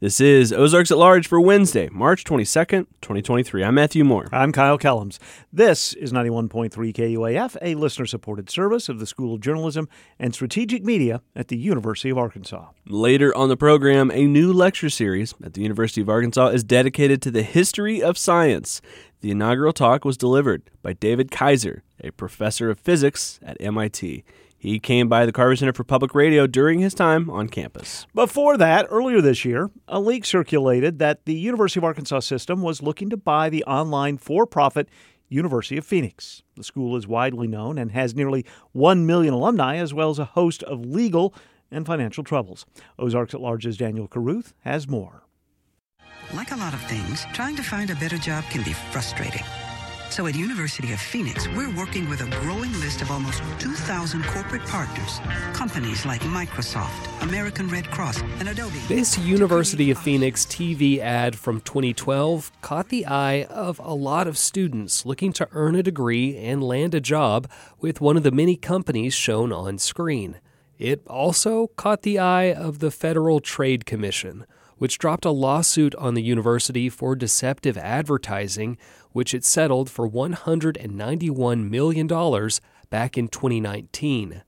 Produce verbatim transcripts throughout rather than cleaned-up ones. This is Ozarks at Large for Wednesday, March twenty-second, twenty twenty-three. I'm Matthew Moore. I'm Kyle Kellams. This is ninety-one point three K U A F, a listener-supported service of the School of Journalism and Strategic Media at the University of Arkansas. Later on the program, a new lecture series at the University of Arkansas is dedicated to the history of science. The inaugural talk was delivered by David Kaiser, a professor of physics at M I T. He came by the Carver Center for Public Radio during his time on campus. Before that, earlier this year, a leak circulated that the University of Arkansas system was looking to buy the online for-profit University of Phoenix. The school is widely known and has nearly one million alumni, as well as a host of legal and financial troubles. Ozarks at Large's Daniel Carruth has more. Like a lot of things, trying to find a better job can be frustrating. So at University of Phoenix, we're working with a growing list of almost two thousand corporate partners, companies like Microsoft, American Red Cross, and Adobe. This University of Phoenix T V ad from twenty twelve caught the eye of a lot of students looking to earn a degree and land a job with one of the many companies shown on screen. It also caught the eye of the Federal Trade Commission, which dropped a lawsuit on the university for deceptive advertising, which it settled for one hundred ninety-one million dollars back in twenty nineteen.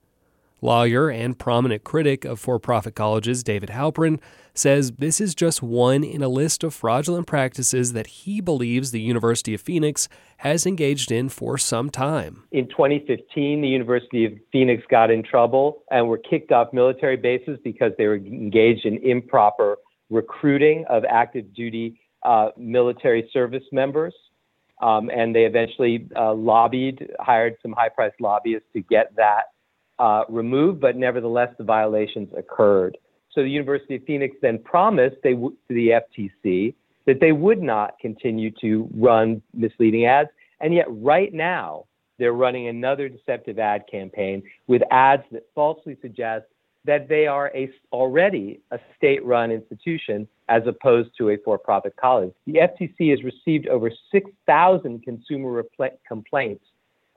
Lawyer and prominent critic of for-profit colleges David Halperin says this is just one in a list of fraudulent practices that he believes the University of Phoenix has engaged in for some time. In twenty fifteen, the University of Phoenix got in trouble and were kicked off military bases because they were engaged in improper recruiting of active duty uh, military service members, um, and they eventually uh, lobbied, hired some high-priced lobbyists to get that uh, removed, but nevertheless, the violations occurred. So the University of Phoenix then promised they w- to the F T C that they would not continue to run misleading ads, and yet right now, they're running another deceptive ad campaign with ads that falsely suggest that they are a, already a state-run institution as opposed to a for-profit college. The F T C has received over six thousand consumer repl- complaints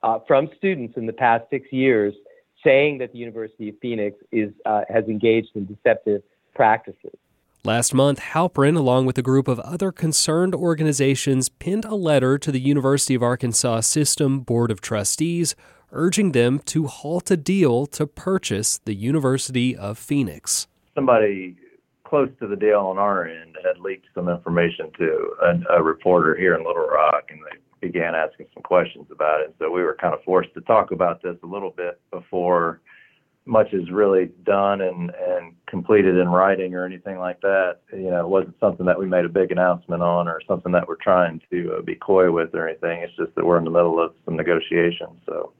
uh, from students in the past six years saying that the University of Phoenix is uh, has engaged in deceptive practices. Last month, Halperin, along with a group of other concerned organizations, penned a letter to the University of Arkansas System Board of Trustees urging them to halt a deal to purchase the University of Phoenix. Somebody close to the deal on our end had leaked some information to a, a reporter here in Little Rock, and they began asking some questions about it. So we were kind of forced to talk about this a little bit before much is really done and, and completed in writing or anything like that. You know, it wasn't something that we made a big announcement on or something that we're trying to be coy with or anything. It's just that we're in the middle of some negotiations, so...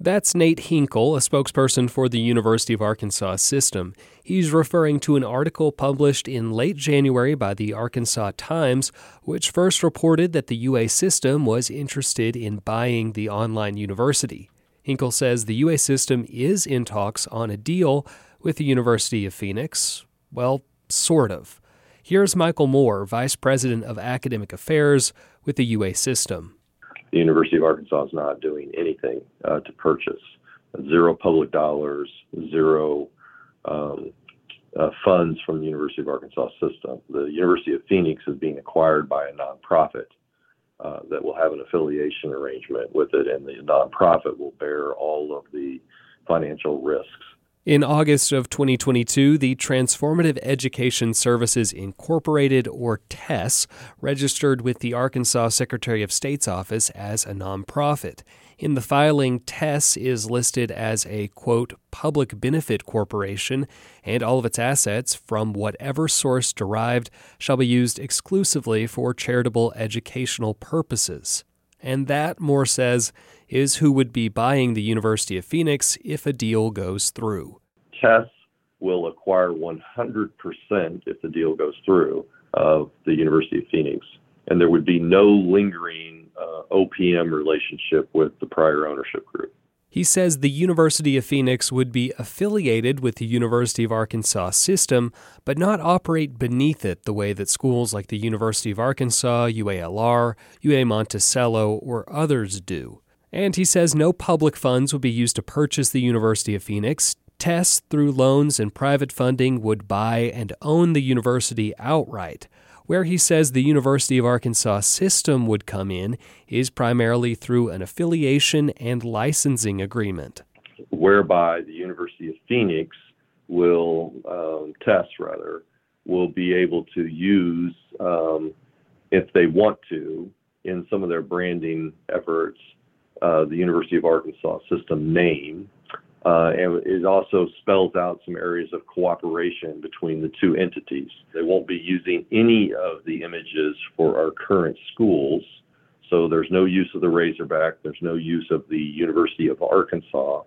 That's Nate Hinkle, a spokesperson for the University of Arkansas system. He's referring to an article published in late January by the Arkansas Times, which first reported that the U A system was interested in buying the online university. Hinkle says the U A system is in talks on a deal with the University of Phoenix. Well, sort of. Here's Michael Moore, Vice President of Academic Affairs with the U A system. The University of Arkansas is not doing anything uh, to purchase. Zero public dollars, zero um, uh, funds from the University of Arkansas system. The University of Phoenix is being acquired by a nonprofit uh, that will have an affiliation arrangement with it, and the nonprofit will bear all of the financial risks. In August of twenty twenty-two, the Transformative Education Services Incorporated, or TESS, registered with the Arkansas Secretary of State's office as a nonprofit. In the filing, TESS is listed as a, quote, public benefit corporation, and all of its assets, from whatever source derived, shall be used exclusively for charitable educational purposes. And that, Moore says, is who would be buying the University of Phoenix if a deal goes through. TESS will acquire one hundred percent, if the deal goes through, of the University of Phoenix. And there would be no lingering uh, O P M relationship with the prior ownership group. He says the University of Phoenix would be affiliated with the University of Arkansas system, but not operate beneath it the way that schools like the University of Arkansas, U A L R, U A Monticello, or others do. And he says no public funds would be used to purchase the University of Phoenix. Tess, through loans and private funding, would buy and own the university outright. Where he says the University of Arkansas system would come in is primarily through an affiliation and licensing agreement, whereby the University of Phoenix will, um, Tess rather, will be able to use, um, if they want to, in some of their branding efforts, uh, the University of Arkansas system name. Uh, and it also spells out some areas of cooperation between the two entities. They won't be using any of the images for our current schools, so there's no use of the Razorback, there's no use of the University of Arkansas.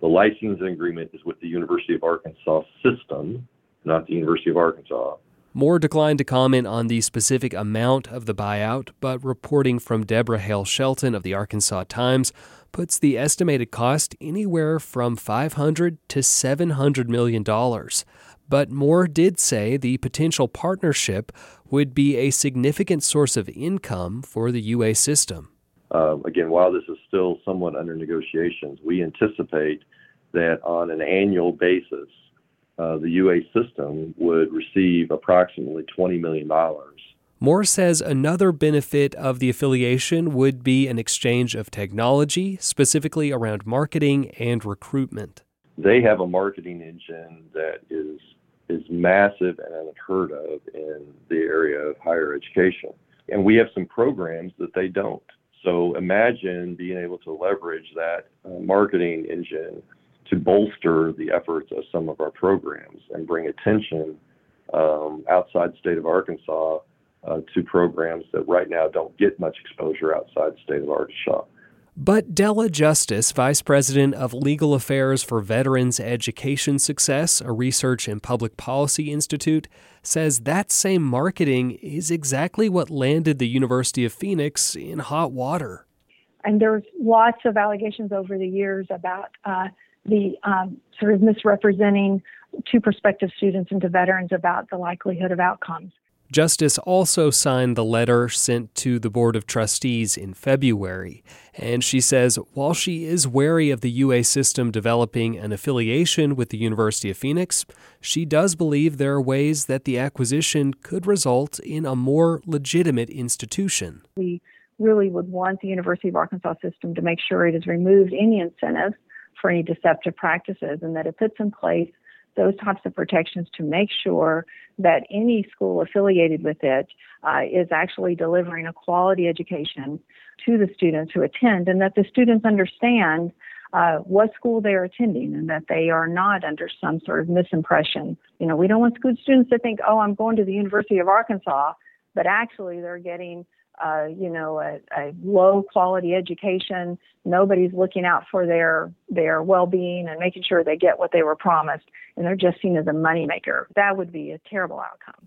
The licensing agreement is with the University of Arkansas system, not the University of Arkansas. Moore declined to comment on the specific amount of the buyout, but reporting from Deborah Hale Shelton of the Arkansas Times puts the estimated cost anywhere from five hundred to seven hundred million dollars. But Moore did say the potential partnership would be a significant source of income for the U A system. Uh, again, while this is still somewhat under negotiations, we anticipate that on an annual basis, Uh, the U A system would receive approximately twenty million dollars. Moore says another benefit of the affiliation would be an exchange of technology, specifically around marketing and recruitment. They have a marketing engine that is is massive and unheard of in the area of higher education. And we have some programs that they don't. So imagine being able to leverage that uh, marketing engine to bolster the efforts of some of our programs and bring attention um, outside the state of Arkansas uh, to programs that right now don't get much exposure outside the state of Arkansas. But Della Justice, Vice President of Legal Affairs for Veterans Education Success, a research and public policy institute, says that same marketing is exactly what landed the University of Phoenix in hot water. And there's lots of allegations over the years about uh, the um, sort of misrepresenting to prospective students and to veterans about the likelihood of outcomes. Justice also signed the letter sent to the Board of Trustees in February, and she says while she is wary of the U A system developing an affiliation with the University of Phoenix, she does believe there are ways that the acquisition could result in a more legitimate institution. We really would want the University of Arkansas system to make sure it has removed any incentive for any deceptive practices, and that it puts in place those types of protections to make sure that any school affiliated with it uh, is actually delivering a quality education to the students who attend, and that the students understand uh, what school they are attending and that they are not under some sort of misimpression. You know, we don't want school students to think, oh, I'm going to the University of Arkansas, but actually they're getting Uh, you know, a, a low-quality education. Nobody's looking out for their their well-being and making sure they get what they were promised, and they're just seen as a moneymaker. That would be a terrible outcome.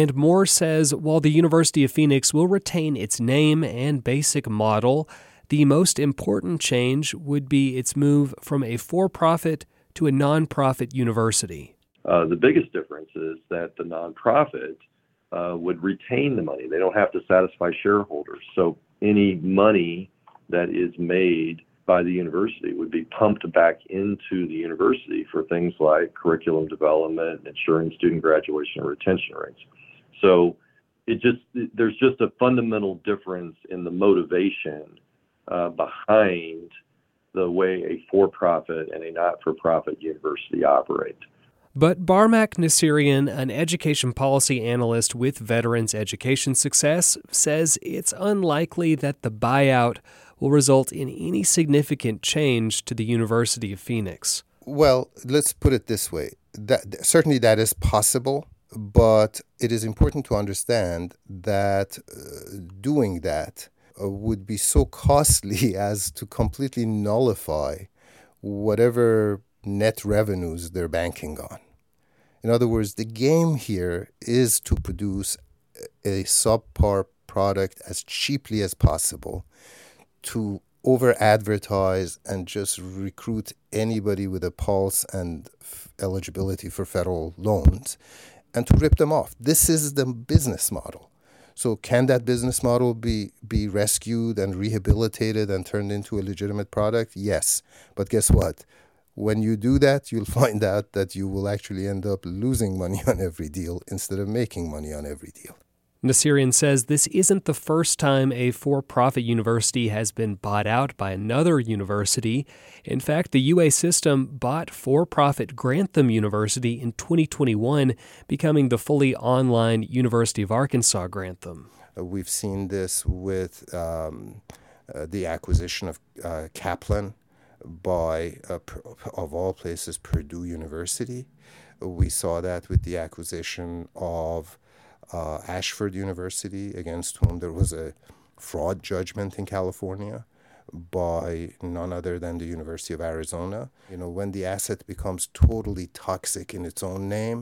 And Moore says while the University of Phoenix will retain its name and basic model, the most important change would be its move from a for-profit to a nonprofit university. Uh, the biggest difference is that the nonprofit Uh, would retain the money. They don't have to satisfy shareholders. So any money that is made by the university would be pumped back into the university for things like curriculum development, ensuring student graduation and retention rates. So it just there's just a fundamental difference in the motivation uh, behind the way a for-profit and a not-for-profit university operate. But Barmak Nasirian, an education policy analyst with Veterans Education Success, says it's unlikely that the buyout will result in any significant change to the University of Phoenix. Well, let's put it this way. That, certainly that is possible, but it is important to understand that uh, doing that uh, would be so costly as to completely nullify whatever net revenues they're banking on. In other words, the game here is to produce a subpar product as cheaply as possible, to over-advertise and just recruit anybody with a pulse and f- eligibility for federal loans, and to rip them off. This is the business model. So can that business model be, be rescued and rehabilitated and turned into a legitimate product? Yes. But guess what? When you do that, you'll find out that you will actually end up losing money on every deal instead of making money on every deal. Nasirian says this isn't the first time a for-profit university has been bought out by another university. In fact, the U A system bought for-profit Grantham University in twenty twenty-one, becoming the fully online University of Arkansas Grantham. We've seen this with um, uh, the acquisition of uh, Kaplan by, uh, of all places, Purdue University. We saw that with the acquisition of Uh, Ashford University, against whom there was a fraud judgment in California by none other than the University of Arizona. You know, when the asset becomes totally toxic in its own name,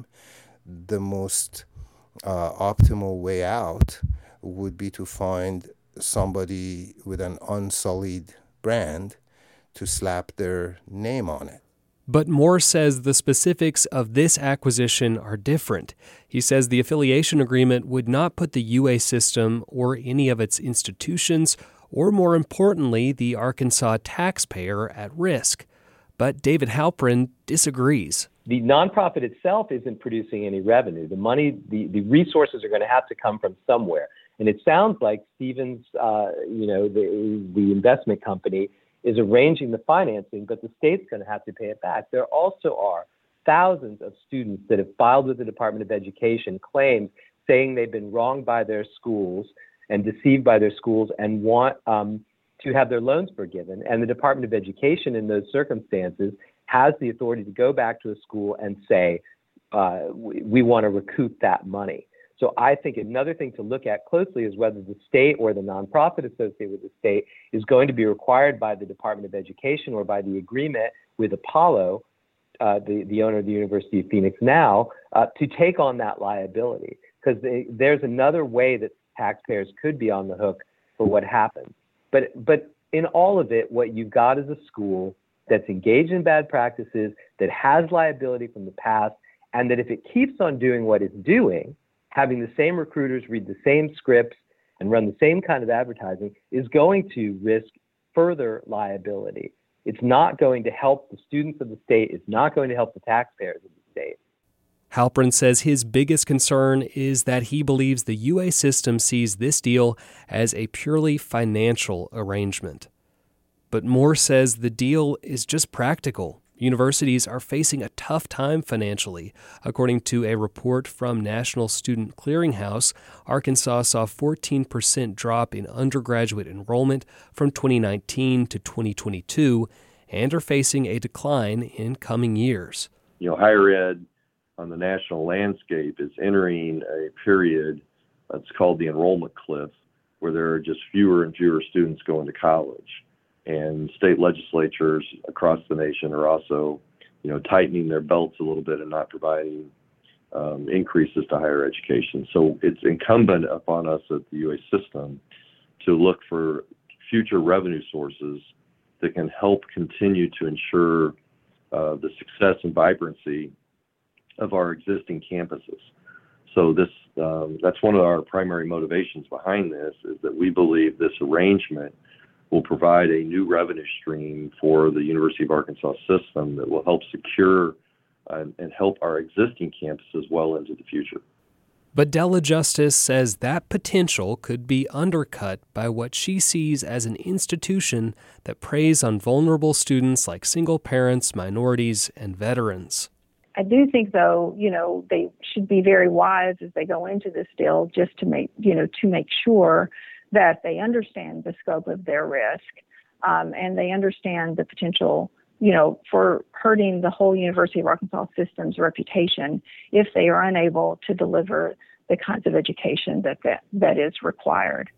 the most uh, optimal way out would be to find somebody with an unsullied brand to slap their name on it. But Moore says the specifics of this acquisition are different. He says the affiliation agreement would not put the U A system or any of its institutions, or more importantly, the Arkansas taxpayer, at risk. But David Halperin disagrees. The nonprofit itself isn't producing any revenue. The money, the, the resources are going to have to come from somewhere. And it sounds like Stevens, uh, you know, the, the investment company, is arranging the financing, but the state's going to have to pay it back. There also are thousands of students that have filed with the Department of Education claims saying they've been wronged by their schools and deceived by their schools and want um, to have their loans forgiven. And the Department of Education in those circumstances has the authority to go back to a school and say, uh, we, we want to recoup that money. So I think another thing to look at closely is whether the state or the nonprofit associated with the state is going to be required by the Department of Education or by the agreement with Apollo, uh, the, the owner of the University of Phoenix now, uh, to take on that liability. Because there's another way that taxpayers could be on the hook for what happens. But, but in all of it, what you've got is a school that's engaged in bad practices, that has liability from the past, and that if it keeps on doing what it's doing, having the same recruiters read the same scripts and run the same kind of advertising, is going to risk further liability. It's not going to help the students of the state. It's not going to help the taxpayers of the state. Halperin says his biggest concern is that he believes the U A system sees this deal as a purely financial arrangement. But Moore says the deal is just practical. Universities are facing a tough time financially. According to a report from National Student Clearinghouse, Arkansas saw a fourteen percent drop in undergraduate enrollment from twenty nineteen to twenty twenty-two and are facing a decline in coming years. You know, higher ed on the national landscape is entering a period that's called the enrollment cliff, where there are just fewer and fewer students going to college. And state legislatures across the nation are also, you know, tightening their belts a little bit and not providing um, increases to higher education. So it's incumbent upon us at the U A system to look for future revenue sources that can help continue to ensure uh, the success and vibrancy of our existing campuses. So this um, that's one of our primary motivations behind this, is that we believe this arrangement will provide a new revenue stream for the University of Arkansas system that will help secure and, and help our existing campuses well into the future. But Della Justice says that potential could be undercut by what she sees as an institution that preys on vulnerable students like single parents, minorities, and veterans. I do think, though, you know, they should be very wise as they go into this deal, just to make, you know, to make sure that they understand the scope of their risk, um, and they understand the potential, you know, for hurting the whole University of Arkansas system's reputation if they are unable to deliver the kinds of education that that, that is required.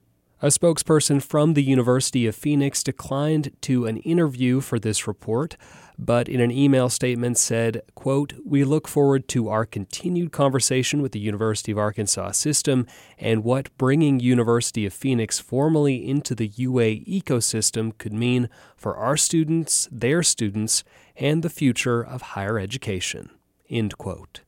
A spokesperson from the University of Phoenix declined to an interview for this report, but in an email statement said, quote, "We look forward to our continued conversation with the University of Arkansas system and what bringing University of Phoenix formally into the U A ecosystem could mean for our students, their students, and the future of higher education." End quote.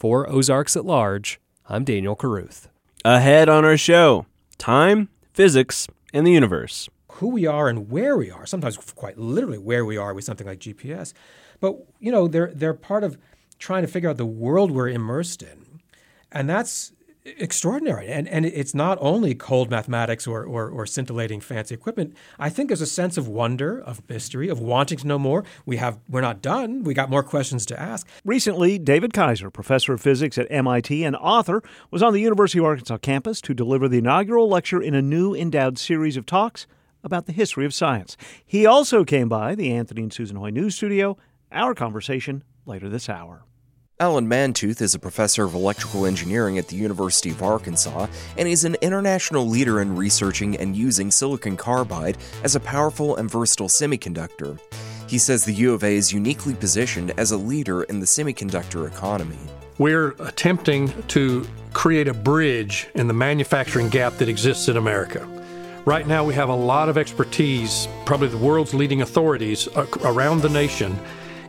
For Ozarks at Large, I'm Daniel Carruth. Ahead on our show: time, physics, and the universe. who we are and where we are, sometimes quite literally where we are with something like G P S. But, you know, they're they're part of trying to figure out the world we're immersed in. And that's extraordinary. And and it's not only cold mathematics or, or, or scintillating fancy equipment. I think there's a sense of wonder, of mystery, of wanting to know more. We have, we're not done. We got more questions to ask. Recently, David Kaiser, professor of physics at M I T and author, was on the University of Arkansas campus to deliver the inaugural lecture in a new endowed series of talks about the history of science. He also came by the Anthony and Susan Hoy News Studio. Our conversation later this hour. Alan Mantooth is a professor of electrical engineering at the University of Arkansas and is an international leader in researching and using silicon carbide as a powerful and versatile semiconductor. He says the U of A is uniquely positioned as a leader in the semiconductor economy. We're attempting to create a bridge in the manufacturing gap that exists in America. Right now we have a lot of expertise, probably the world's leading authorities around the nation,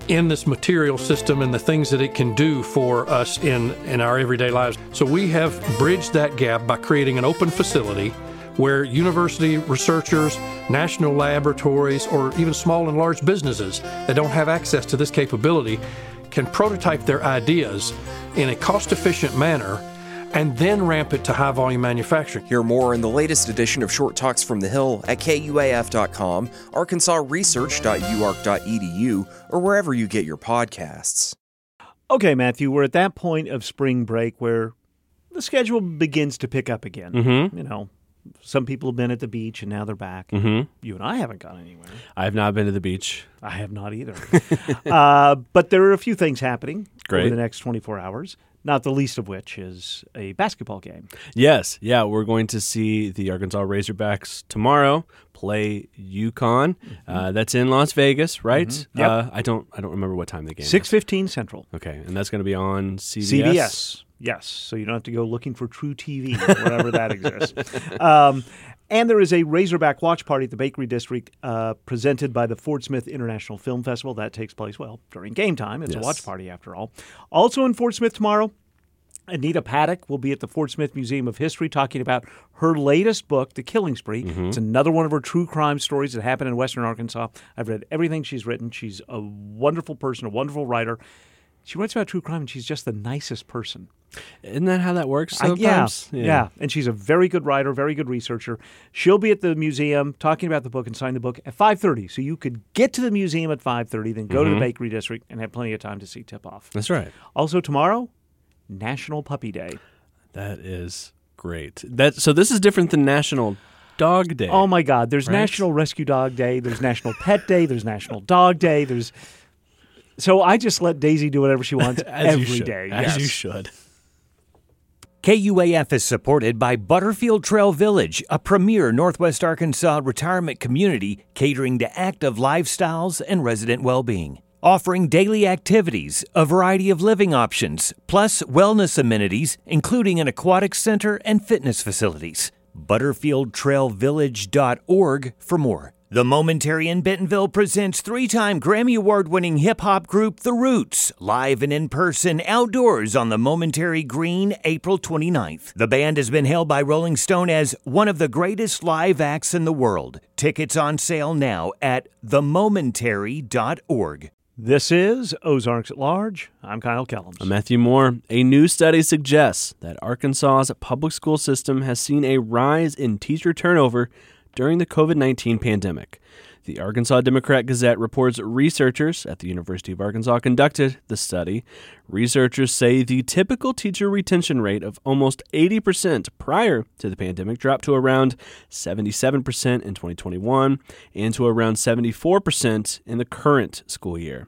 in this material system and the things that it can do for us in, in our everyday lives. So we have bridged that gap by creating an open facility where university researchers, national laboratories, or even small and large businesses that don't have access to this capability can prototype their ideas in a cost-efficient manner and then ramp it to high-volume manufacturing. Hear more in the latest edition of Short Talks from the Hill at K U A F dot com, arkansas research dot u ark dot e d u, or wherever you get your podcasts. Okay, Matthew, we're at that point of spring break where the schedule begins to pick up again. Mm-hmm. You know, some people have been at the beach and now they're back. Mm-hmm. You and I haven't gone anywhere. I have not been to the beach. I have not either. uh, but there are a few things happening Great. over the next twenty-four hours. Not the least of which is a basketball game. Yes. Yeah, we're going to see the Arkansas Razorbacks tomorrow play UConn. Mm-hmm. Uh, that's in Las Vegas, right? Mm-hmm. Yep. Uh, I don't I don't remember what time the game is. six fifteen Central. Okay, and that's going to be on C B S? C B S, yes. So you don't have to go looking for True T V wherever that exists. Um, and there is a Razorback watch party at the Bakery District uh, presented by the Fort Smith International Film Festival. That takes place, well, during game time. It's yes. a watch party, after all. Also in Fort Smith tomorrow, Anita Paddock will be at the Fort Smith Museum of History talking about her latest book, The Killing Spree. Mm-hmm. It's another one of her true crime stories that happened in Western Arkansas. I've read everything she's written. She's a wonderful person, a wonderful writer. She writes about true crime, and she's just the nicest person. Isn't that how that works sometimes? I, yeah, yeah, yeah. And she's a very good writer, very good researcher. She'll be at the museum talking about the book and signing the book at five thirty. So you could get to the museum at five thirty, then go mm-hmm. to the Bakery District and have plenty of time to see tip-off. That's right. Also tomorrow, National Puppy Day. That is great. That so this is different than National Dog Day. Oh my God! There's right? National Rescue Dog Day. There's National Pet Day. There's National Dog Day. There's so I just let Daisy do whatever she wants every you day. As yes. you should. K U A F is supported by Butterfield Trail Village, a premier Northwest Arkansas retirement community catering to active lifestyles and resident well-being. Offering daily activities, a variety of living options, plus wellness amenities, including an aquatic center and fitness facilities. Butterfield Trail Village dot org for more. The Momentary in Bentonville presents three-time Grammy Award-winning hip-hop group The Roots, live and in person outdoors on the Momentary Green, April twenty-ninth. The band has been hailed by Rolling Stone as one of the greatest live acts in the world. Tickets on sale now at the momentary dot org. This is Ozarks at Large. I'm Kyle Kellams. I'm Matthew Moore. A new study suggests that Arkansas's public school system has seen a rise in teacher turnover during the covid nineteen pandemic. The Arkansas Democrat-Gazette reports researchers at the University of Arkansas conducted the study. Researchers say the typical teacher retention rate of almost eighty percent prior to the pandemic dropped to around seventy-seven percent in twenty twenty-one and to around seventy-four percent in the current school year.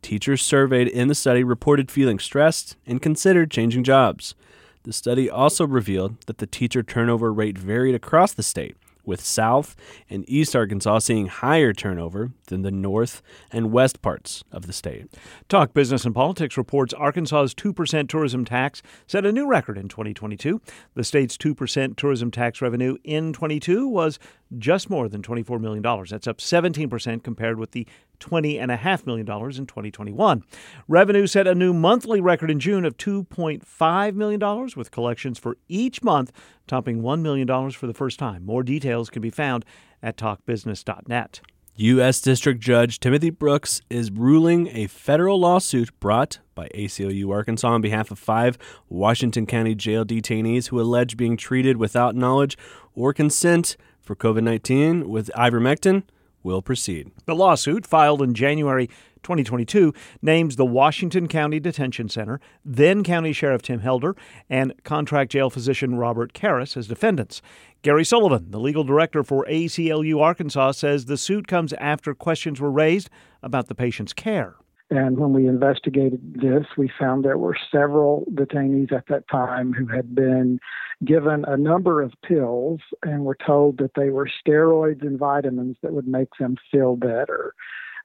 Teachers surveyed in the study reported feeling stressed and considered changing jobs. The study also revealed that the teacher turnover rate varied across the state, with South and East Arkansas seeing higher turnover than the North and West parts of the state. Talk Business and Politics reports Arkansas's two percent tourism tax set a new record in twenty twenty-two. The state's two percent tourism tax revenue in twenty-two was just more than twenty-four million dollars. That's up seventeen percent compared with the twenty point five million dollars in twenty twenty-one. Revenue set a new monthly record in June of two point five million dollars, with collections for each month topping one million dollars for the first time. More details can be found at talk business dot net. U S. District Judge Timothy Brooks is ruling a federal lawsuit brought by A C L U Arkansas on behalf of five Washington County jail detainees who allege being treated without knowledge or consent for COVID nineteen with ivermectin will proceed. The lawsuit, filed in January twenty twenty-two, names the Washington County Detention Center, then County Sheriff Tim Helder, and contract jail physician Robert Karras as defendants. Gary Sullivan, the legal director for A C L U Arkansas, says the suit comes after questions were raised about the patient's care. And when we investigated this, we found there were several detainees at that time who had been given a number of pills and were told that they were steroids and vitamins that would make them feel better.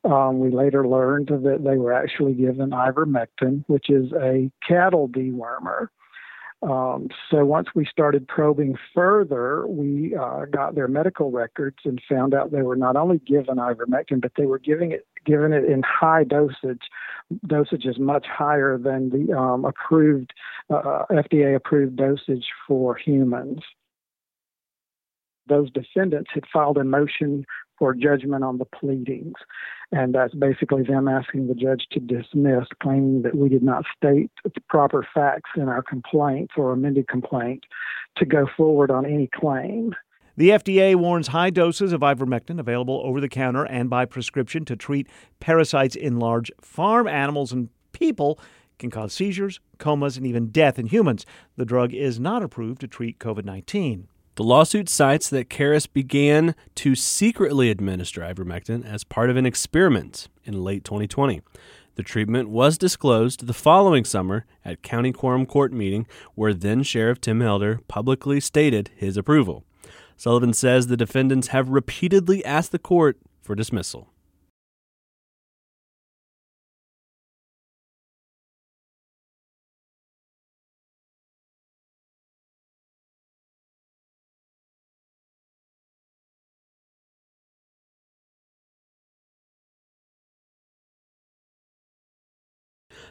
Um, we later learned that they were actually given ivermectin, which is a cattle dewormer. Um, so once we started probing further, we uh, got their medical records and found out they were not only given ivermectin, but they were giving it given it in high dosage, dosages much higher than the um, approved uh, F D A-approved dosage for humans. Those defendants had filed a motion for judgment on the pleadings, and that's basically them asking the judge to dismiss, claiming that we did not state the proper facts in our complaint or amended complaint to go forward on any claim. The F D A warns high doses of ivermectin, available over the counter and by prescription to treat parasites in large farm animals and people, can cause seizures, comas, and even death in humans. The drug is not approved to treat COVID nineteen. The lawsuit cites that Karras began to secretly administer ivermectin as part of an experiment in late twenty twenty. The treatment was disclosed the following summer at County Quorum Court meeting, where then-Sheriff Tim Helder publicly stated his approval. Sullivan says the defendants have repeatedly asked the court for dismissal.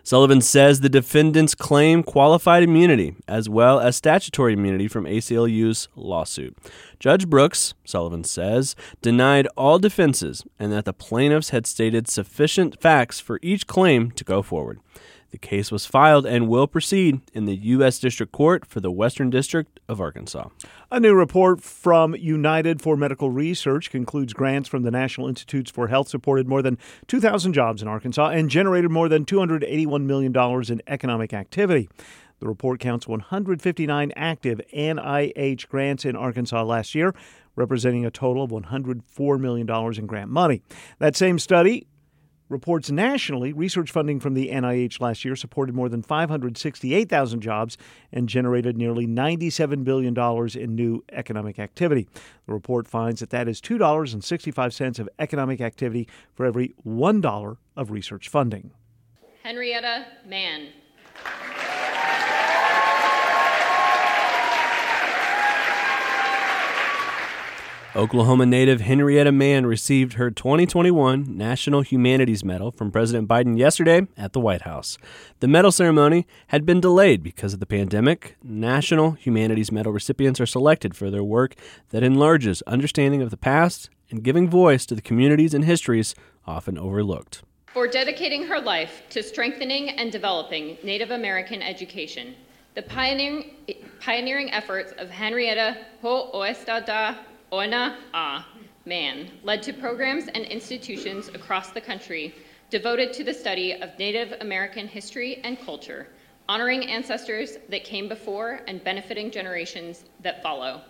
Sullivan says the defendants claim qualified immunity as well as statutory immunity from A C L U's lawsuit. Judge Brooks, Sullivan says, denied all defenses and that the plaintiffs had stated sufficient facts for each claim to go forward. The case was filed and will proceed in the U S. District Court for the Western District of Arkansas. A new report from United for Medical Research concludes grants from the National Institutes for Health supported more than two thousand jobs in Arkansas and generated more than two hundred eighty-one million dollars in economic activity. The report counts one hundred fifty-nine active N I H grants in Arkansas last year, representing a total of one hundred four million dollars in grant money. That same study reports nationally, research funding from the N I H last year supported more than five hundred sixty-eight thousand jobs and generated nearly ninety-seven billion dollars in new economic activity. The report finds that that is two dollars and sixty-five cents of economic activity for every one dollar of research funding. Henrietta Mann. Oklahoma native Henrietta Mann received her twenty twenty-one National Humanities Medal from President Biden yesterday at the White House. The medal ceremony had been delayed because of the pandemic. National Humanities Medal recipients are selected for their work that enlarges understanding of the past and giving voice to the communities and histories often overlooked. For dedicating her life to strengthening and developing Native American education, the pioneering, pioneering efforts of Henrietta Ho'oestada Ona A. Mann led to programs and institutions across the country devoted to the study of Native American history and culture, honoring ancestors that came before and benefiting generations that follow.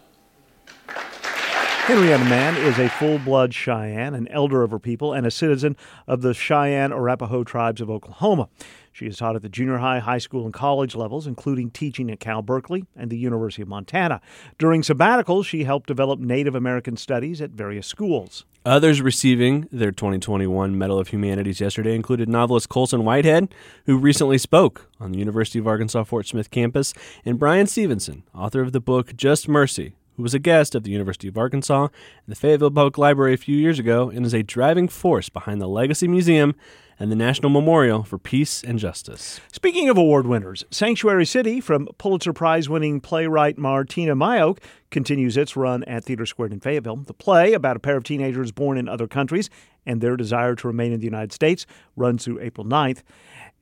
Henrietta Mann is a full-blood Cheyenne, an elder of her people, and a citizen of the Cheyenne Arapaho tribes of Oklahoma. She has taught at the junior high, high school, and college levels, including teaching at Cal Berkeley and the University of Montana. During sabbaticals, she helped develop Native American studies at various schools. Others receiving their twenty twenty-one Medal of Humanities yesterday included novelist Colson Whitehead, who recently spoke on the University of Arkansas Fort Smith campus, and Brian Stevenson, author of the book Just Mercy, who was a guest of the University of Arkansas and the Fayetteville Public Library a few years ago and is a driving force behind the Legacy Museum and the National Memorial for Peace and Justice. Speaking of award winners, Sanctuary City, from Pulitzer Prize-winning playwright Martina Mayock, continues its run at Theater Squared in Fayetteville. The play, about a pair of teenagers born in other countries and their desire to remain in the United States, runs through April ninth.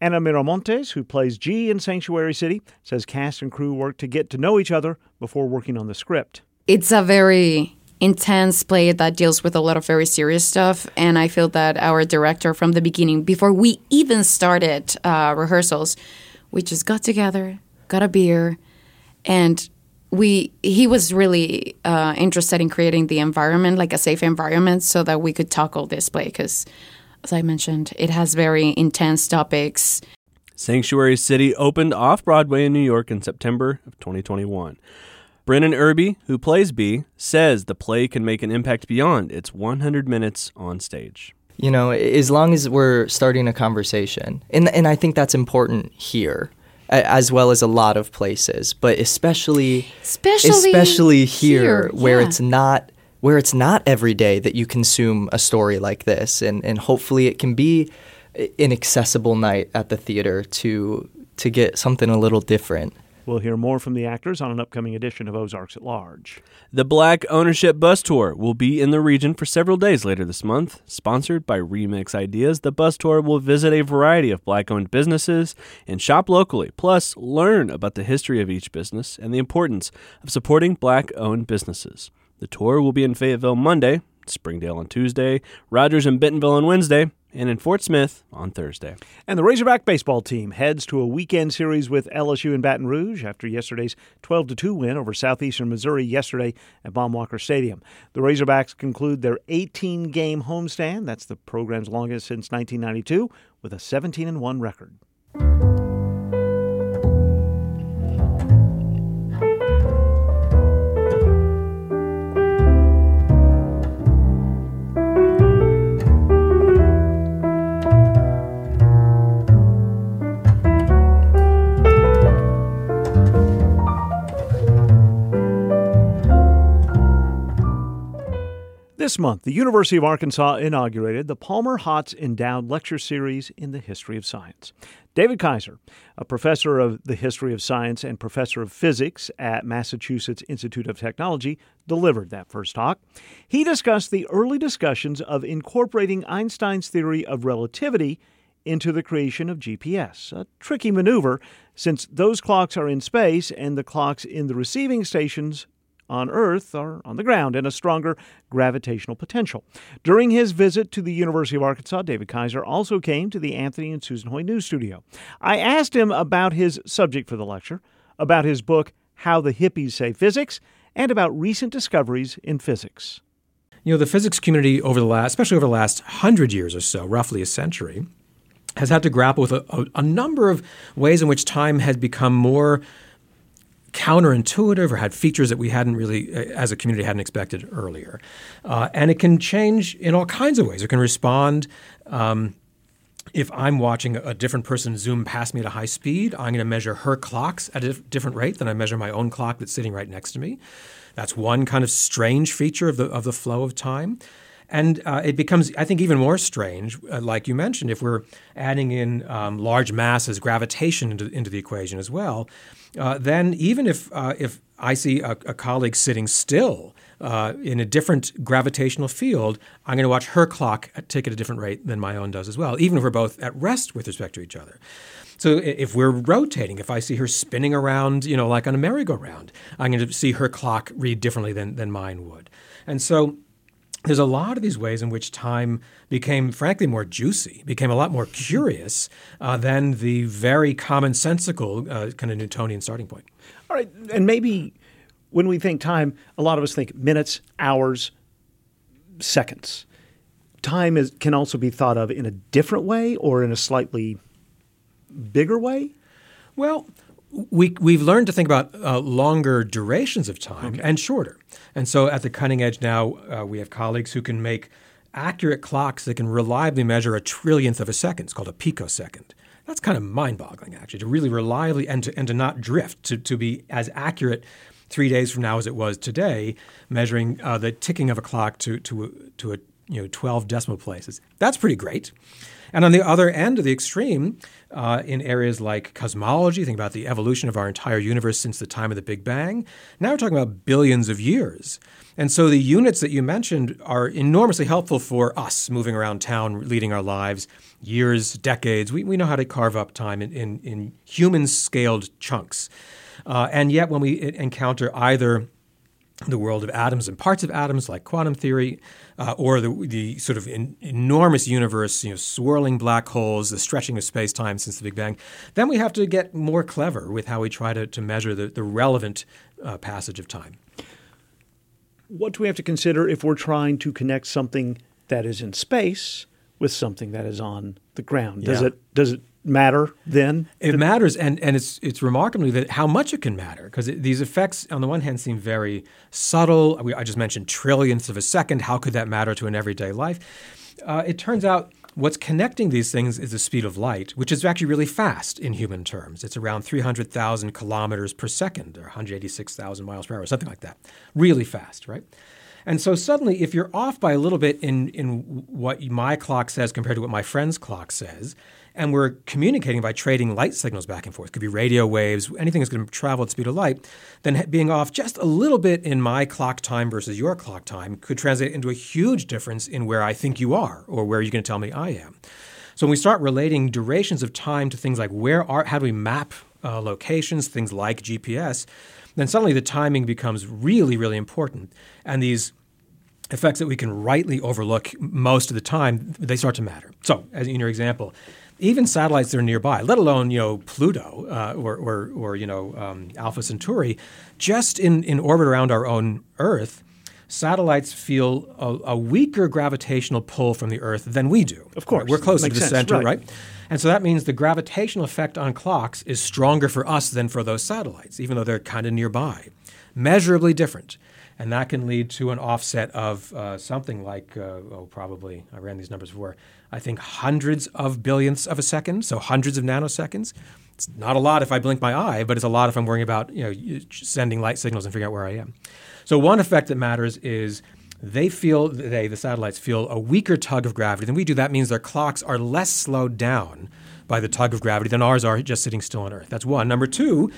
Ana Miramontes, who plays G in Sanctuary City, says cast and crew worked to get to know each other before working on the script. It's a very intense play that deals with a lot of very serious stuff, and I feel that our director from the beginning, before we even started uh, rehearsals, we just got together, got a beer, and we he was really uh, interested in creating the environment, like a safe environment, so that we could tackle this play because, as I mentioned, it has very intense topics. Sanctuary City opened off-Broadway in New York in September of twenty twenty-one. Brennan Irby, who plays B, says the play can make an impact beyond its one hundred minutes on stage. You know, as long as we're starting a conversation, and and I think that's important here, as well as a lot of places, but especially especially, especially here, here where yeah. it's not where it's not every day that you consume a story like this. And, and hopefully it can be an accessible night at the theater to to get something a little different. We'll hear more from the actors on an upcoming edition of Ozarks at Large. The Black Ownership Bus Tour will be in the region for several days later this month. Sponsored by Remix Ideas, the bus tour will visit a variety of Black-owned businesses and shop locally, plus learn about the history of each business and the importance of supporting Black-owned businesses. The tour will be in Fayetteville Monday, Springdale on Tuesday, Rogers and Bentonville on Wednesday, and in Fort Smith on Thursday. And the Razorback baseball team heads to a weekend series with L S U in Baton Rouge after yesterday's twelve to two win over Southeastern Missouri yesterday at Baum Walker Stadium. The Razorbacks conclude their eighteen-game homestand, that's the program's longest since nineteen ninety-two, with a seventeen and one record. This month, the University of Arkansas inaugurated the Palmer Hotz Endowed Lecture Series in the History of Science. David Kaiser, a professor of the history of science and professor of physics at Massachusetts Institute of Technology, delivered that first talk. He discussed the early discussions of incorporating Einstein's theory of relativity into the creation of G P S, a tricky maneuver since those clocks are in space and the clocks in the receiving stations on Earth or on the ground in a stronger gravitational potential. During his visit to the University of Arkansas, David Kaiser also came to the Anthony and Susan Hoy News Studio. I asked him about his subject for the lecture, about his book, How the Hippies Say Physics, and about recent discoveries in physics. You know, the physics community over the last, especially over the last hundred years or so, roughly a century, has had to grapple with a, a, a number of ways in which time has become more counterintuitive or had features that we hadn't really, as a community, hadn't expected earlier. Uh, and it can change in all kinds of ways. It can respond. Um, if I'm watching a different person zoom past me at a high speed, I'm going to measure her clocks at a different rate than I measure my own clock that's sitting right next to me. That's one kind of strange feature of the of the flow of time. And uh, it becomes, I think, even more strange, uh, like you mentioned, if we're adding in um, large masses, gravitation into, into the equation as well. Uh, then even if uh, if I see a, a colleague sitting still uh, in a different gravitational field, I'm going to watch her clock tick at a different rate than my own does as well, even if we're both at rest with respect to each other. So if we're rotating, if I see her spinning around, you know, like on a merry-go-round, I'm going to see her clock read differently than, than mine would. And so there's a lot of these ways in which time became, frankly, more juicy, became a lot more curious uh, than the very commonsensical uh, kind of Newtonian starting point. All right. And maybe when we think time, a lot of us think minutes, hours, seconds. Time is, can also be thought of in a different way or in a slightly bigger way? Well, We, we've learned to think about uh, longer durations of time okay. and shorter. And so at the cutting edge now, uh, we have colleagues who can make accurate clocks that can reliably measure a trillionth of a second. It's called a picosecond. That's kind of mind-boggling, actually, to really reliably and to, and to not drift, to, to be as accurate three days from now as it was today, measuring uh, the ticking of a clock to to to a you know twelve decimal places. That's pretty great. And on the other end of the extreme, uh, in areas like cosmology, think about the evolution of our entire universe since the time of the Big Bang. Now we're talking about billions of years. And so the units that you mentioned are enormously helpful for us moving around town, leading our lives, years, decades. We we know how to carve up time in, in, in human-scaled chunks. Uh, and yet when we encounter either the world of atoms and parts of atoms like quantum theory, uh, or the, the sort of in, enormous universe, you know, swirling black holes, the stretching of space-time since the Big Bang, then we have to get more clever with how we try to, to measure the, the relevant uh, passage of time. What do we have to consider if we're trying to connect something that is in space with something that is on the ground? Does yeah. it does it matter then? It matters, and, and it's it's remarkably that how much it can matter, because these effects, on the one hand, seem very subtle. We, I just mentioned trillionths of a second. How could that matter to an everyday life? Uh, it turns out what's connecting these things is the speed of light, which is actually really fast in human terms. It's around three hundred thousand kilometers per second, or one hundred eighty-six thousand miles per hour, something like that. Really fast, right? And so suddenly, if you're off by a little bit in, in what my clock says compared to what my friend's clock says, and we're communicating by trading light signals back and forth, it could be radio waves, anything that's going to travel at the speed of light, then being off just a little bit in my clock time versus your clock time could translate into a huge difference in where I think you are or where you're going to tell me I am. So when we start relating durations of time to things like where are, how do we map uh, locations, things like G P S, then suddenly the timing becomes really, really important. And these effects that we can rightly overlook most of the time, they start to matter. So, as in your example, even satellites that are nearby, let alone, you know, Pluto uh, or, or, or, you know, um, Alpha Centauri, just in, in orbit around our own Earth, satellites feel a, a weaker gravitational pull from the Earth than we do. Of course. Right? We're closer to the sense, center, right. right? And so that means the gravitational effect on clocks is stronger for us than for those satellites, even though they're kind of nearby. Measurably different. And that can lead to an offset of uh, something like, uh, oh, probably, I ran these numbers before, I think hundreds of billionths of a second, so hundreds of nanoseconds. It's not a lot if I blink my eye, but it's a lot if I'm worrying about, you know, sending light signals and figuring out where I am. So one effect that matters is they feel, they, the satellites, feel a weaker tug of gravity than we do. That means their clocks are less slowed down by the tug of gravity than ours are just sitting still on Earth. That's one. Number two,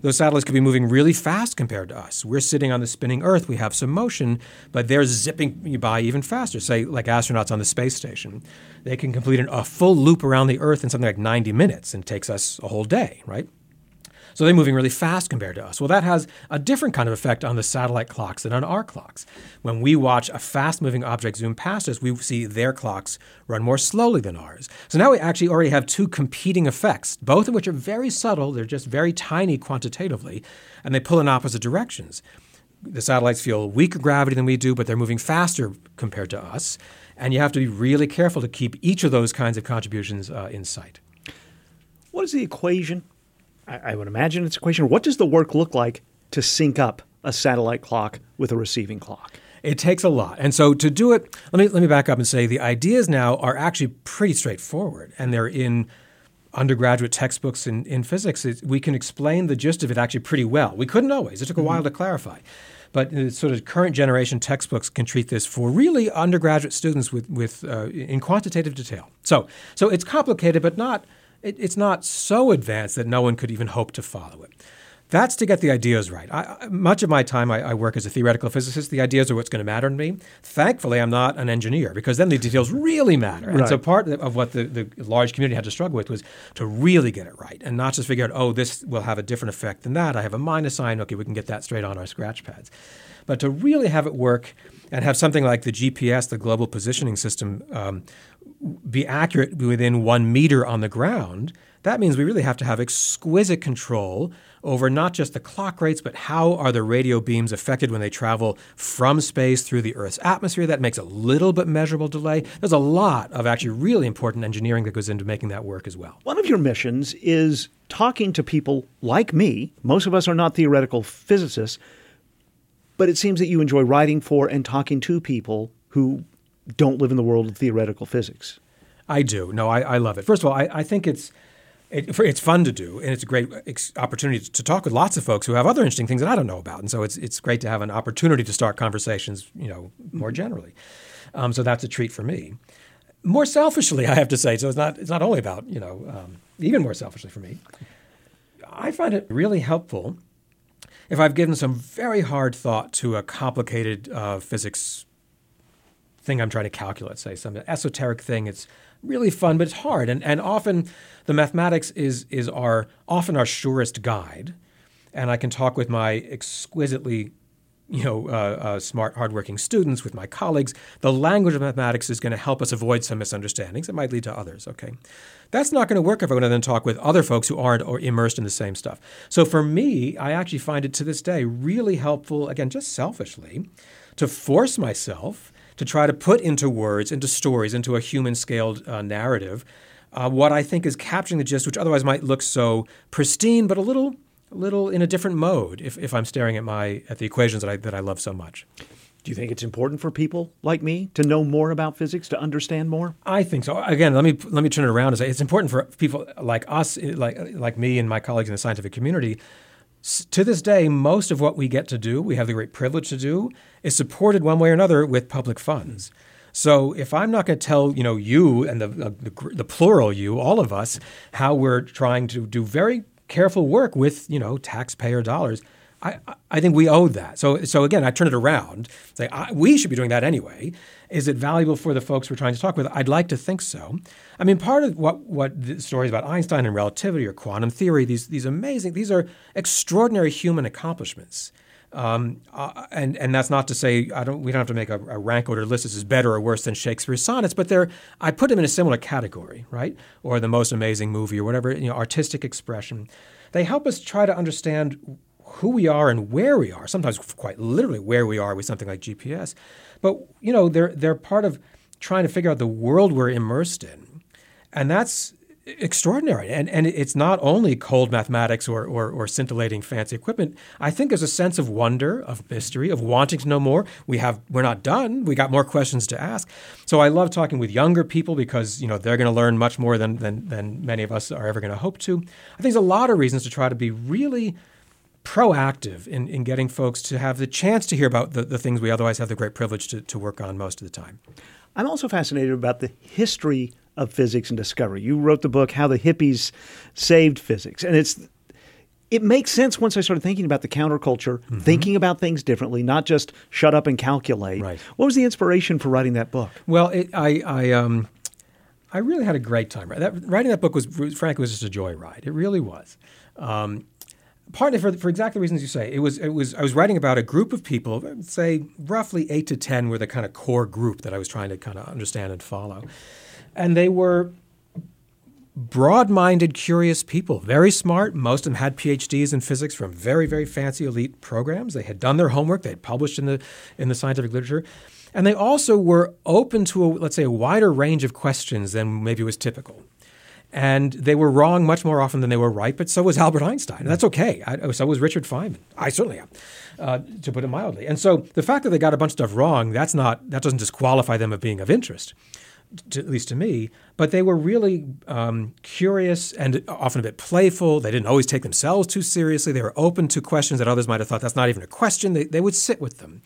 those satellites could be moving really fast compared to us. We're sitting on the spinning Earth. We have some motion, but they're zipping by even faster, say like astronauts on the space station. They can complete an, a full loop around the Earth in something like ninety minutes, and it takes us a whole day, right? So they're moving really fast compared to us. Well, that has a different kind of effect on the satellite clocks than on our clocks. When we watch a fast-moving object zoom past us, we see their clocks run more slowly than ours. So now we actually already have two competing effects, both of which are very subtle. They're just very tiny quantitatively, and they pull in opposite directions. The satellites feel weaker gravity than we do, but they're moving faster compared to us. And you have to be really careful to keep each of those kinds of contributions uh, in sight. What is the equation? I would imagine it's a question. What does the work look like to sync up a satellite clock with a receiving clock? It takes a lot. And so to do it, let me let me back up and say the ideas now are actually pretty straightforward, and they're in undergraduate textbooks in, in physics. It, we can explain the gist of it actually pretty well. We couldn't always. It took a mm-hmm. while to clarify. But uh, sort of current generation textbooks can treat this for really undergraduate students with, with uh, in quantitative detail. So, so it's complicated, but not... it's not so advanced that no one could even hope to follow it. That's to get the ideas right. I, much of my time I, I work as a theoretical physicist. The ideas are what's going to matter to me. Thankfully, I'm not an engineer, because then the details really matter. Right. And so part of what the, the large community had to struggle with was to really get it right and not just figure out, oh, this will have a different effect than that. I have a minus sign. Okay, we can get that straight on our scratch pads. But to really have it work and have something like the G P S, the global positioning system, um, be accurate within one meter on the ground, that means we really have to have exquisite control over not just the clock rates, but how are the radio beams affected when they travel from space through the Earth's atmosphere. That makes a little but measurable delay. There's a lot of actually really important engineering that goes into making that work as well. One of your missions is talking to people like me. Most of us are not theoretical physicists, but it seems that you enjoy writing for and talking to people who don't live in the world of theoretical physics. I do. No, I, I love it. First of all, I, I think it's it, for, it's fun to do, and it's a great ex- opportunity to talk with lots of folks who have other interesting things that I don't know about. And so it's it's great to have an opportunity to start conversations, you know, more generally. Um, so that's a treat for me. More selfishly, I have to say, so it's not it's not only about, you know, um, even more selfishly for me, I find it really helpful if I've given some very hard thought to a complicated uh, physics thing I'm trying to calculate, say some esoteric thing. It's really fun, but it's hard. And and often the mathematics is is our often our surest guide. And I can talk with my exquisitely you know, uh, uh, smart, hardworking students, with my colleagues. The language of mathematics is going to help us avoid some misunderstandings that might lead to others, okay? That's not going to work if I want to then talk with other folks who aren't or immersed in the same stuff. So for me, I actually find it to this day really helpful, again, just selfishly, to force myself to try to put into words, into stories, into a human-scaled uh, narrative, uh, what I think is capturing the gist, which otherwise might look so pristine, but a little... A little in a different mode if, if I'm staring at my at the equations that I that I love so much. Do you think it's important for people like me to know more about physics, to understand more? I think so. Again, let me let me turn it around and say it's important for people like us, like like me and my colleagues in the scientific community. To this day, most of what we get to do, we have the great privilege to do, is supported one way or another with public funds. Mm-hmm. So if I'm not going to tell, you know, you and the, the the plural you, all of us, how we're trying to do very careful work with, you know, taxpayer dollars, I, I think we owe that. So so again, I turn it around, say I, we should be doing that anyway. Is it valuable for the folks we're trying to talk with? I'd like to think so. I mean, part of what what the stories about Einstein and relativity or quantum theory, these these amazing, these are extraordinary human accomplishments. Um, uh, and and that's not to say I don't we don't have to make a, a rank order list. This is better or worse than Shakespeare's sonnets, but they're I put them in a similar category, right? Or the most amazing movie, or whatever, you know, artistic expression. They help us try to understand who we are and where we are. Sometimes quite literally where we are with something like G P S. But you know, they're they're part of trying to figure out the world we're immersed in, and that's extraordinary. And and it's not only cold mathematics or, or or scintillating fancy equipment. I think there's a sense of wonder, of mystery, of wanting to know more. We have we're not done. We got more questions to ask. So I love talking with younger people because, you know, they're going to learn much more than than than many of us are ever going to hope to. I think there's a lot of reasons to try to be really proactive in, in getting folks to have the chance to hear about the, the things we otherwise have the great privilege to, to work on most of the time. I'm also fascinated about the history of physics and discovery. You wrote the book, How the Hippies Saved Physics. And it's it makes sense once I started thinking about the counterculture, mm-hmm. thinking about things differently, not just shut up and calculate. Right. What was the inspiration for writing that book? Well, it, I I, um, I really had a great time. That, writing that book was, frankly, was just a joyride. It really was. Um, partly for, for exactly the reasons you say. It was it was I was writing about a group of people, say roughly eight to ten were the kind of core group that I was trying to kind of understand and follow. And they were broad-minded, curious people, very smart. Most of them had P H Ds in physics from very, very fancy elite programs. They had done their homework. They had published in the in the scientific literature. And they also were open to, a, let's say, a wider range of questions than maybe was typical. And they were wrong much more often than they were right, but so was Albert Einstein. And that's okay. I, so was Richard Feynman. I certainly am, uh, to put it mildly. And so the fact that they got a bunch of stuff wrong, that's not that doesn't disqualify them of being of interest. To, at least to me, but they were really um, curious and often a bit playful. They didn't always take themselves too seriously. They were open to questions that others might have thought that's not even a question. They, they would sit with them.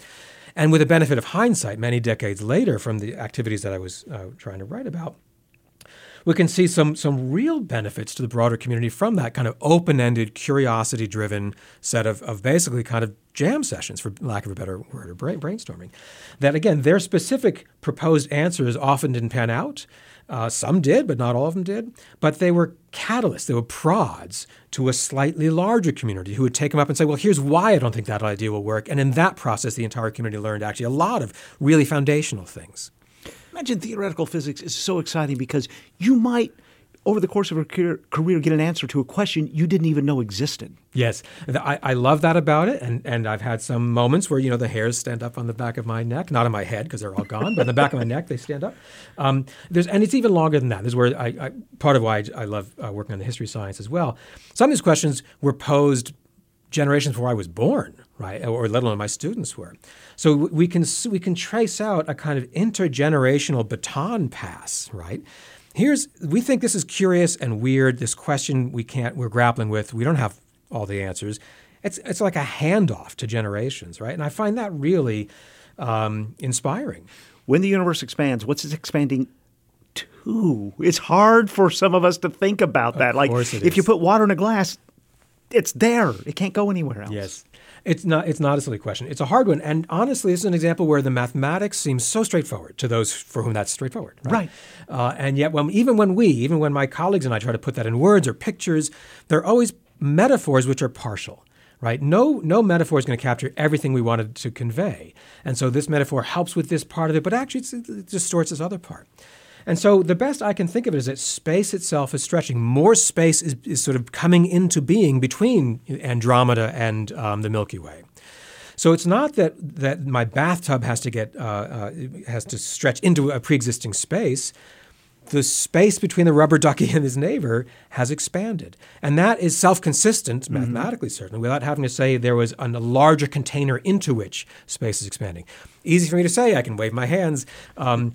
And with the benefit of hindsight, many decades later from the activities that I was uh, trying to write about, we can see some some real benefits to the broader community from that kind of open-ended, curiosity-driven set of, of basically kind of jam sessions, for lack of a better word, or brainstorming, that, again, their specific proposed answers often didn't pan out. Uh, some did, but not all of them did. But they were catalysts. They were prods to a slightly larger community who would take them up and say, well, here's why I don't think that idea will work. And in that process, the entire community learned actually a lot of really foundational things. Imagine theoretical physics is so exciting because you might, over the course of a career, get an answer to a question you didn't even know existed. Yes. I, I love that about it, and, and I've had some moments where, you know, the hairs stand up on the back of my neck, not on my head because they're all gone, but on the back of my neck they stand up. Um, there's and it's even longer than that. This is where I, I part of why I, I love uh, working on the history of science as well. Some of these questions were posed generations before I was born, right, or, or let alone my students were. So we can we can trace out a kind of intergenerational baton pass, right, here's, we think this is curious and weird, this question we can't, we're grappling with, we don't have all the answers. It's it's like a handoff to generations, right? And I find that really um, inspiring. When the universe expands, what's it expanding to? It's hard for some of us to think about that. Like, if you put water in a glass, it's there. It can't go anywhere else. Yes. It's not it's not a silly question. It's a hard one. And honestly, this is an example where the mathematics seems so straightforward to those for whom that's straightforward. Right. right. Uh, and yet, when, even when we, even when my colleagues and I try to put that in words or pictures, there are always metaphors which are partial. Right? No, no metaphor is going to capture everything we wanted to convey. And so this metaphor helps with this part of it, but actually it's, it distorts this other part. And so the best I can think of it is that space itself is stretching. More space is, is sort of coming into being between Andromeda and um, the Milky Way. So it's not that, that my bathtub has to get uh, uh, has to stretch into a pre-existing space. The space between the rubber ducky and his neighbor has expanded. And that is self-consistent, mm-hmm. mathematically certainly, without having to say there was a larger container into which space is expanding. Easy for me to say. I can wave my hands. Um,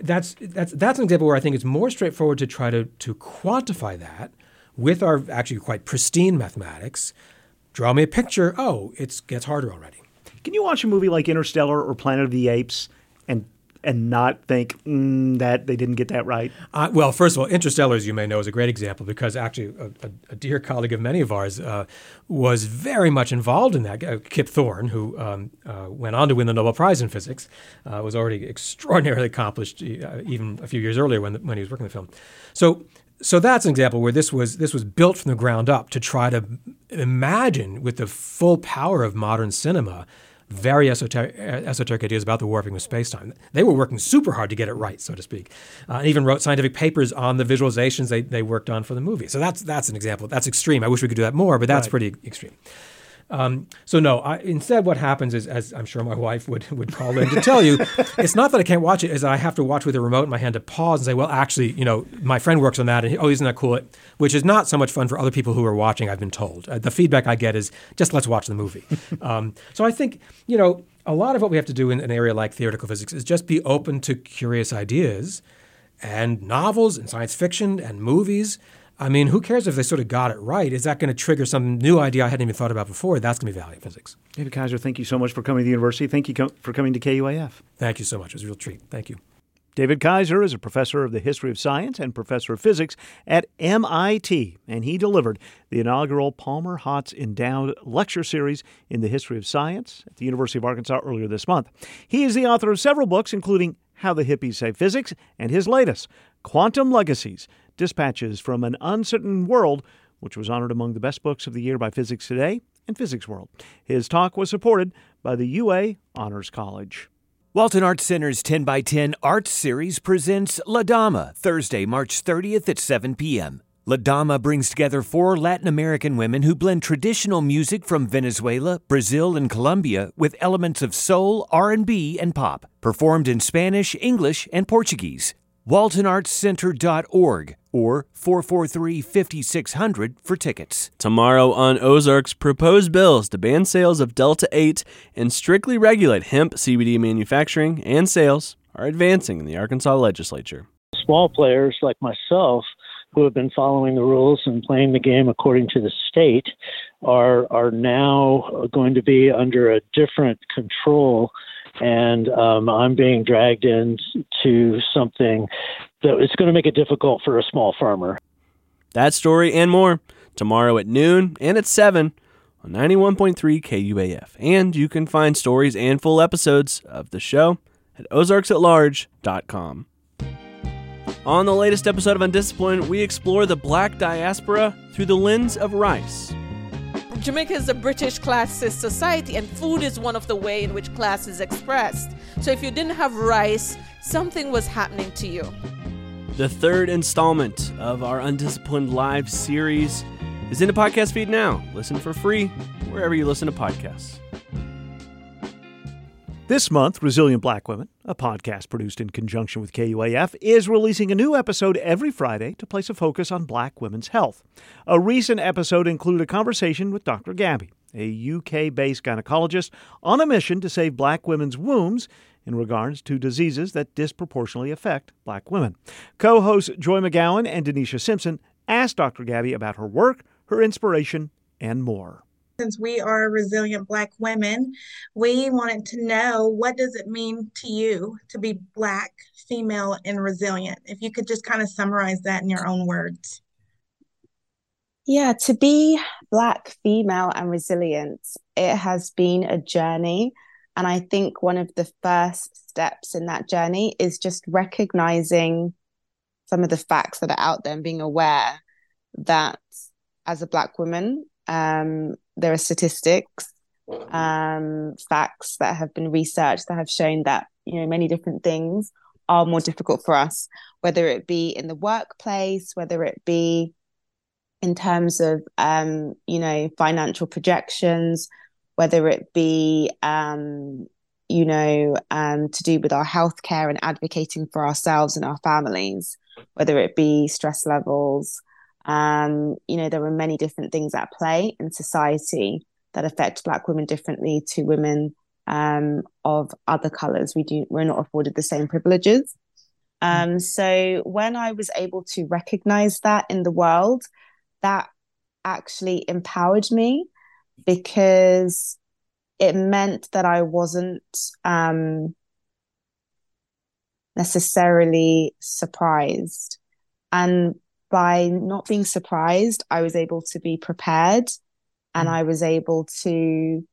that's, that's, that's an example where I think it's more straightforward to try to, to quantify that with our actually quite pristine mathematics. Draw me a picture. Oh, it gets harder already. Can you watch a movie like Interstellar or Planet of the Apes and and not think mm, that they didn't get that right? Uh, well, first of all, Interstellar, as you may know, is a great example because actually a, a, a dear colleague of many of ours uh, was very much involved in that. Uh, Kip Thorne, who um, uh, went on to win the Nobel Prize in physics, uh, was already extraordinarily accomplished uh, even a few years earlier when, the, when he was working the film. So so that's an example where this was this was built from the ground up to try to imagine with the full power of modern cinema very esoteric, esoteric ideas about the warping of space-time. They were working super hard to get it right, so to speak, uh, and even wrote scientific papers on the visualizations they, they worked on for the movie. So that's that's an example. That's extreme. I wish we could do that more, but that's right. pretty extreme. Um, so no, I, instead what happens is, as I'm sure my wife would, would call in to tell you, it's not that I can't watch it, it's that I have to watch with a remote in my hand to pause and say, well, actually, you know, my friend works on that, and he, oh, isn't that cool? It, which is not so much fun for other people who are watching, I've been told. Uh, the feedback I get is, just let's watch the movie. um, so I think, you know, a lot of what we have to do in an area like theoretical physics is just be open to curious ideas and novels and science fiction and movies. I mean, who cares if they sort of got it right? Is that going to trigger some new idea I hadn't even thought about before? That's going to be value in physics. David Kaiser, thank you so much for coming to the university. Thank you com- for coming to K U A F. Thank you so much. It was a real treat. Thank you. David Kaiser is a professor of the history of science and professor of physics at M I T, and he delivered the inaugural Palmer Hotz Endowed Lecture Series in the History of Science at the University of Arkansas earlier this month. He is the author of several books, including How the Hippies Saved Physics, and his latest, Quantum Legacies, Dispatches from an Uncertain World, which was honored among the best books of the year by Physics Today and Physics World. His talk was supported by the U A Honors College. Walton Arts Center's ten by ten Arts Series presents La Dama, Thursday, March thirtieth at seven p.m. La Dama brings together four Latin American women who blend traditional music from Venezuela, Brazil, and Colombia with elements of soul, R and B, and pop, performed in Spanish, English, and Portuguese. walton arts center dot org or four four three, five six zero zero for tickets. Tomorrow on Ozarks, propose bills to ban sales of Delta eight and strictly regulate hemp C B D manufacturing and sales are advancing in the Arkansas legislature. Small players like myself who have been following the rules and playing the game according to the state are are now going to be under a different control. And um, I'm being dragged into something that it's going to make it difficult for a small farmer. That story and more tomorrow at noon and at seven on ninety-one point three K U A F. And you can find stories and full episodes of the show at ozarks at large dot com. On the latest episode of Undisciplined, we explore the black diaspora through the lens of rice. Jamaica is a British classist society, and food is one of the way in which class is expressed. So if you didn't have rice, something was happening to you. The third installment of our Undisciplined Live series is in the podcast feed now. Listen for free wherever you listen to podcasts. This month, Resilient Black Women, a podcast produced in conjunction with K U A F, is releasing a new episode every Friday to place a focus on black women's health. A recent episode included a conversation with Doctor Gabby, a U K-based gynecologist on a mission to save black women's wombs in regards to diseases that disproportionately affect black women. Co-hosts Joy McGowan and Denisha Simpson asked Doctor Gabby about her work, her inspiration, and more. Since we are resilient black women, we wanted to know, what does it mean to you to be black, female, and resilient? If you could just kind of summarize that in your own words. Yeah, to be black, female, and resilient, it has been a journey. And I think one of the first steps in that journey is just recognizing some of the facts that are out there and being aware that as a black woman, um, there are statistics, um, facts that have been researched that have shown that, you know, many different things are more difficult for us, whether it be in the workplace, whether it be in terms of, um, you know, financial projections, whether it be, um, you know, um, to do with our healthcare and advocating for ourselves and our families, whether it be stress levels. Um, you know, there are many different things at play in society that affect black women differently to women um, of other colours. We do, we're not afforded the same privileges. Um, so when I was able to recognise that in the world, that actually empowered me, because it meant that I wasn't um, necessarily surprised. And by not being surprised, I was able to be prepared, and I was able to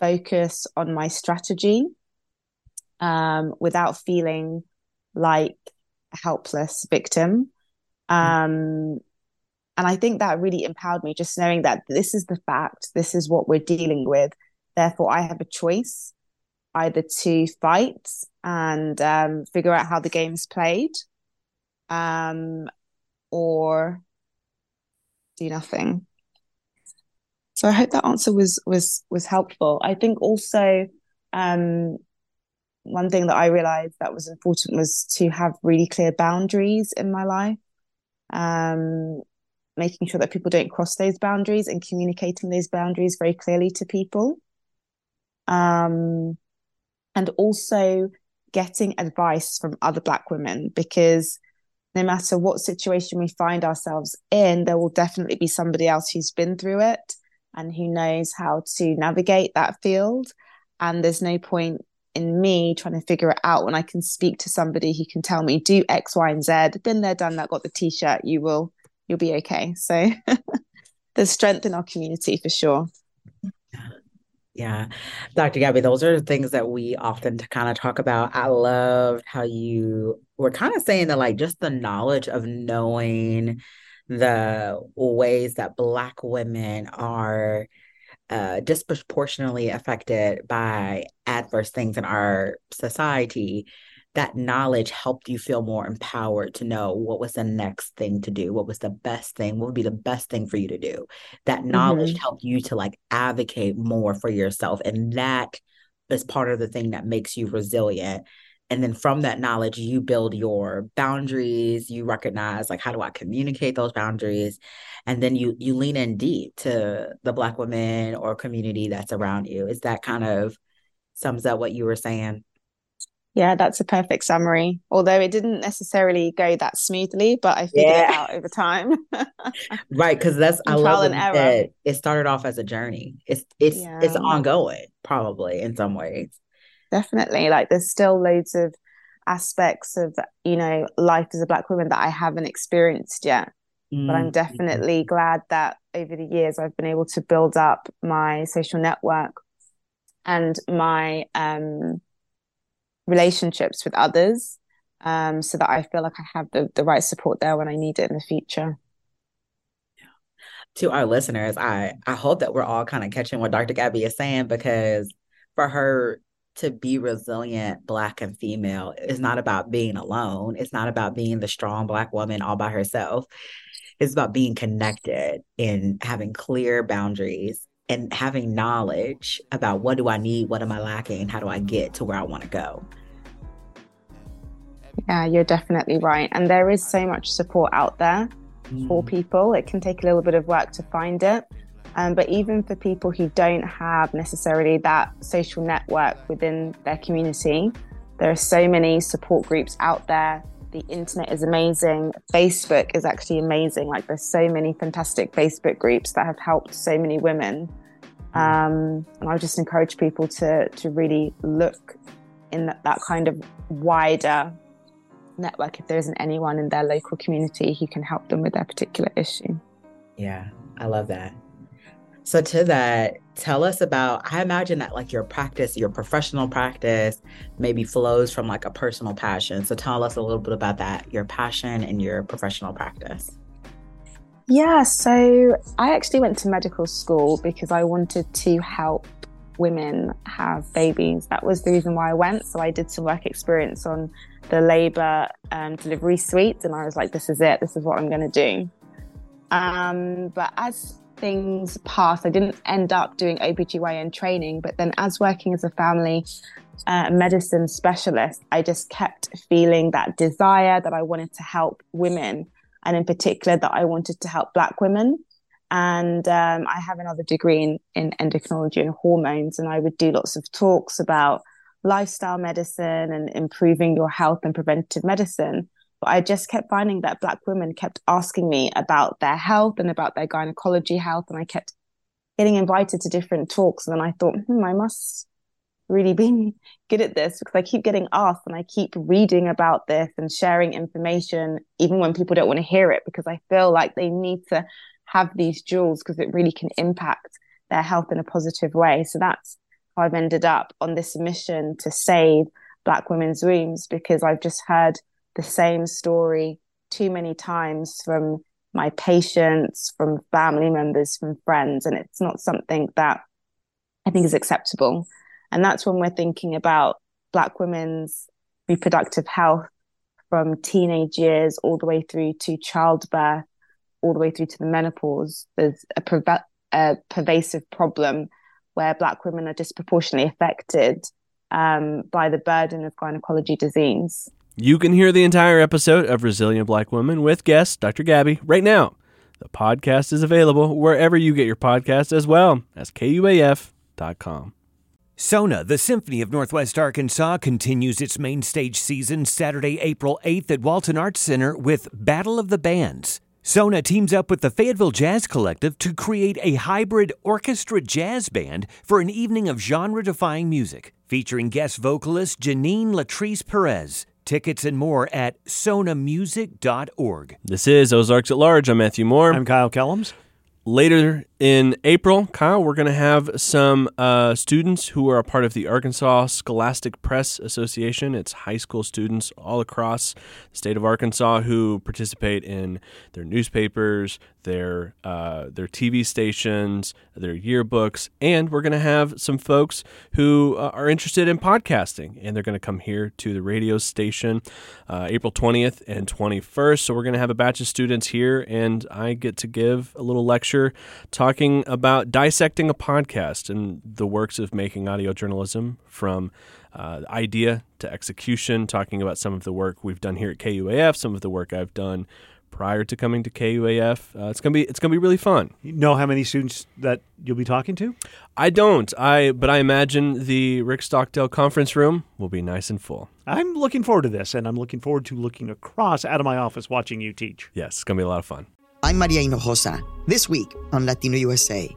focus on my strategy um, without feeling like a helpless victim. Um, and I think that really empowered me, just knowing that this is the fact, this is what we're dealing with. Therefore, I have a choice either to fight and um, figure out how the game's played, um, or do nothing. So I hope that answer was was was helpful. I think also um, one thing that I realized that was important was to have really clear boundaries in my life, um, making sure that people don't cross those boundaries and communicating those boundaries very clearly to people. Um, and also getting advice from other black women, because no matter what situation we find ourselves in, there will definitely be somebody else who's been through it and who knows how to navigate that field. And there's no point in me trying to figure it out when I can speak to somebody who can tell me, do X, Y, and Z, been there, done that, got the t-shirt, you will, you'll be okay. So there's strength in our community for sure. Yeah. Doctor Gabby, those are things that we often kind of talk about. I loved how you were kind of saying that, like, just the knowledge of knowing the ways that Black women are uh, disproportionately affected by adverse things in our society, that knowledge helped you feel more empowered to know what was the next thing to do, what was the best thing, what would be the best thing for you to do. That knowledge mm-hmm. helped you to, like, advocate more for yourself. And that is part of the thing that makes you resilient. And then from that knowledge, you build your boundaries, you recognize, like, how do I communicate those boundaries? And then you you lean in deep to the Black women or community that's around you. Is that kind of sums up what you were saying? Yeah, that's a perfect summary. Although it didn't necessarily go that smoothly, but I figured yeah. it out over time. Right, because that's I love and error. It, it started off as a journey. It's it's yeah. it's ongoing, probably in some ways. Definitely, like, there's still loads of aspects of, you know, life as a Black woman that I haven't experienced yet. Mm-hmm. But I'm definitely glad that over the years I've been able to build up my social network and my um. relationships with others, um, so that I feel like I have the, the right support there when I need it in the future. Yeah. To our listeners, I, I hope that we're all kind of catching what Doctor Gabby is saying, because for her to be resilient, Black and female, is not about being alone. It's not about being the strong Black woman all by herself. It's about being connected and having clear boundaries and having knowledge about, what do I need? What am I lacking? How do I get to where I want to go? Yeah, you're definitely right. And there is so much support out there mm. for people. It can take a little bit of work to find it. Um, but even for people who don't have necessarily that social network within their community, There are so many support groups out there. The internet is amazing. Facebook is actually amazing. Like, there's so many fantastic Facebook groups that have helped so many women. Um, and I would just encourage people to, to really look in that, that kind of wider network if there isn't anyone in their local community who can help them with their particular issue. Yeah, I love that. So to that, tell us about, I imagine that like your practice, your professional practice maybe flows from like a personal passion. So tell us a little bit about that, your passion and your professional practice. Yeah, so I actually went to medical school because I wanted to help women have babies. That was the reason why I went. So I did some work experience on the labor um, delivery suite, and I was like, this is it. This is what I'm going to do. Um, but as things passed, I didn't end up doing O B G Y N training, but then as working as a family uh, medicine specialist, I just kept feeling that desire that I wanted to help women, and in particular that I wanted to help Black women. And um, I have another degree in, in endocrinology and hormones, and I would do lots of talks about lifestyle medicine and improving your health and preventative medicine. But I just kept finding that Black women kept asking me about their health and about their gynecology health. And I kept getting invited to different talks. And then I thought, hmm, I must really be good at this because I keep getting asked and I keep reading about this and sharing information, even when people don't want to hear it, because I feel like they need to have these jewels because it really can impact their health in a positive way. So that's how I've ended up on this mission to save Black women's wombs, because I've just heard the same story too many times from my patients, from family members, from friends, and it's not something that I think is acceptable. And that's when we're thinking about Black women's reproductive health from teenage years all the way through to childbirth, all the way through to the menopause. There's a, perv- a pervasive problem where Black women are disproportionately affected um, by the burden of gynecology disease. You can hear the entire episode of Resilient Black Women with guest Doctor Gabby right now. The podcast is available wherever you get your podcast, as well as K U A F dot com. SONA, the Symphony of Northwest Arkansas, continues its main stage season Saturday, April eighth at Walton Arts Center with Battle of the Bands. SONA teams up with the Fayetteville Jazz Collective to create a hybrid orchestra jazz band for an evening of genre-defying music, featuring guest vocalist Janine Latrice Perez. Tickets and more at sona music dot org. This is Ozarks at Large. I'm Matthew Moore. I'm Kyle Kellams. Later in April, Kyle, we're going to have some uh, students who are a part of the Arkansas Scholastic Press Association. It's high school students all across the state of Arkansas who participate in their newspapers, their uh, their T V stations, their yearbooks, and we're going to have some folks who uh, are interested in podcasting, and they're going to come here to the radio station uh, April twentieth and twenty-first. So we're going to have a batch of students here, and I get to give a little lecture talking about dissecting a podcast and the works of making audio journalism from uh, idea to execution, talking about some of the work we've done here at K U A F, some of the work I've done prior to coming to K U A F. Uh, it's gonna be it's gonna be really fun. You know how many students that you'll be talking to? I don't. I but I imagine the Rick Stockdale conference room will be nice and full. I'm looking forward to this, and I'm looking forward to looking across out of my office watching you teach. Yes, it's gonna be a lot of fun. I'm Maria Hinojosa. This week on Latino U S A,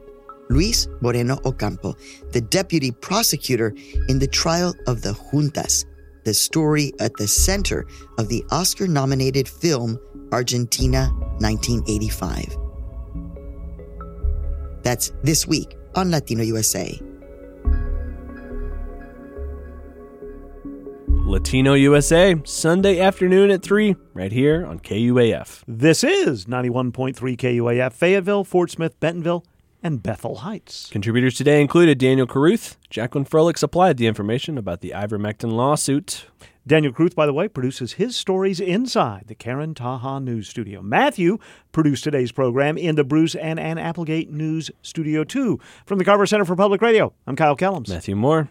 Luis Moreno Ocampo, the deputy prosecutor in the trial of the Juntas, the story at the center of the Oscar-nominated film Argentina nineteen eighty-five. That's this week on Latino U S A. Latino U S A, Sunday afternoon at three, right here on K U A F. This is ninety-one point three K U A F, Fayetteville, Fort Smith, Bentonville, and Bethel Heights. Contributors today included Daniel Carruth. Jacqueline Froelich supplied the information about the ivermectin lawsuit. Daniel Carruth, by the way, produces his stories inside the Karen Taha News Studio. Matthew produced today's program in the Bruce and Ann Applegate News Studio two. From the Carver Center for Public Radio, I'm Kyle Kellams. Matthew Moore.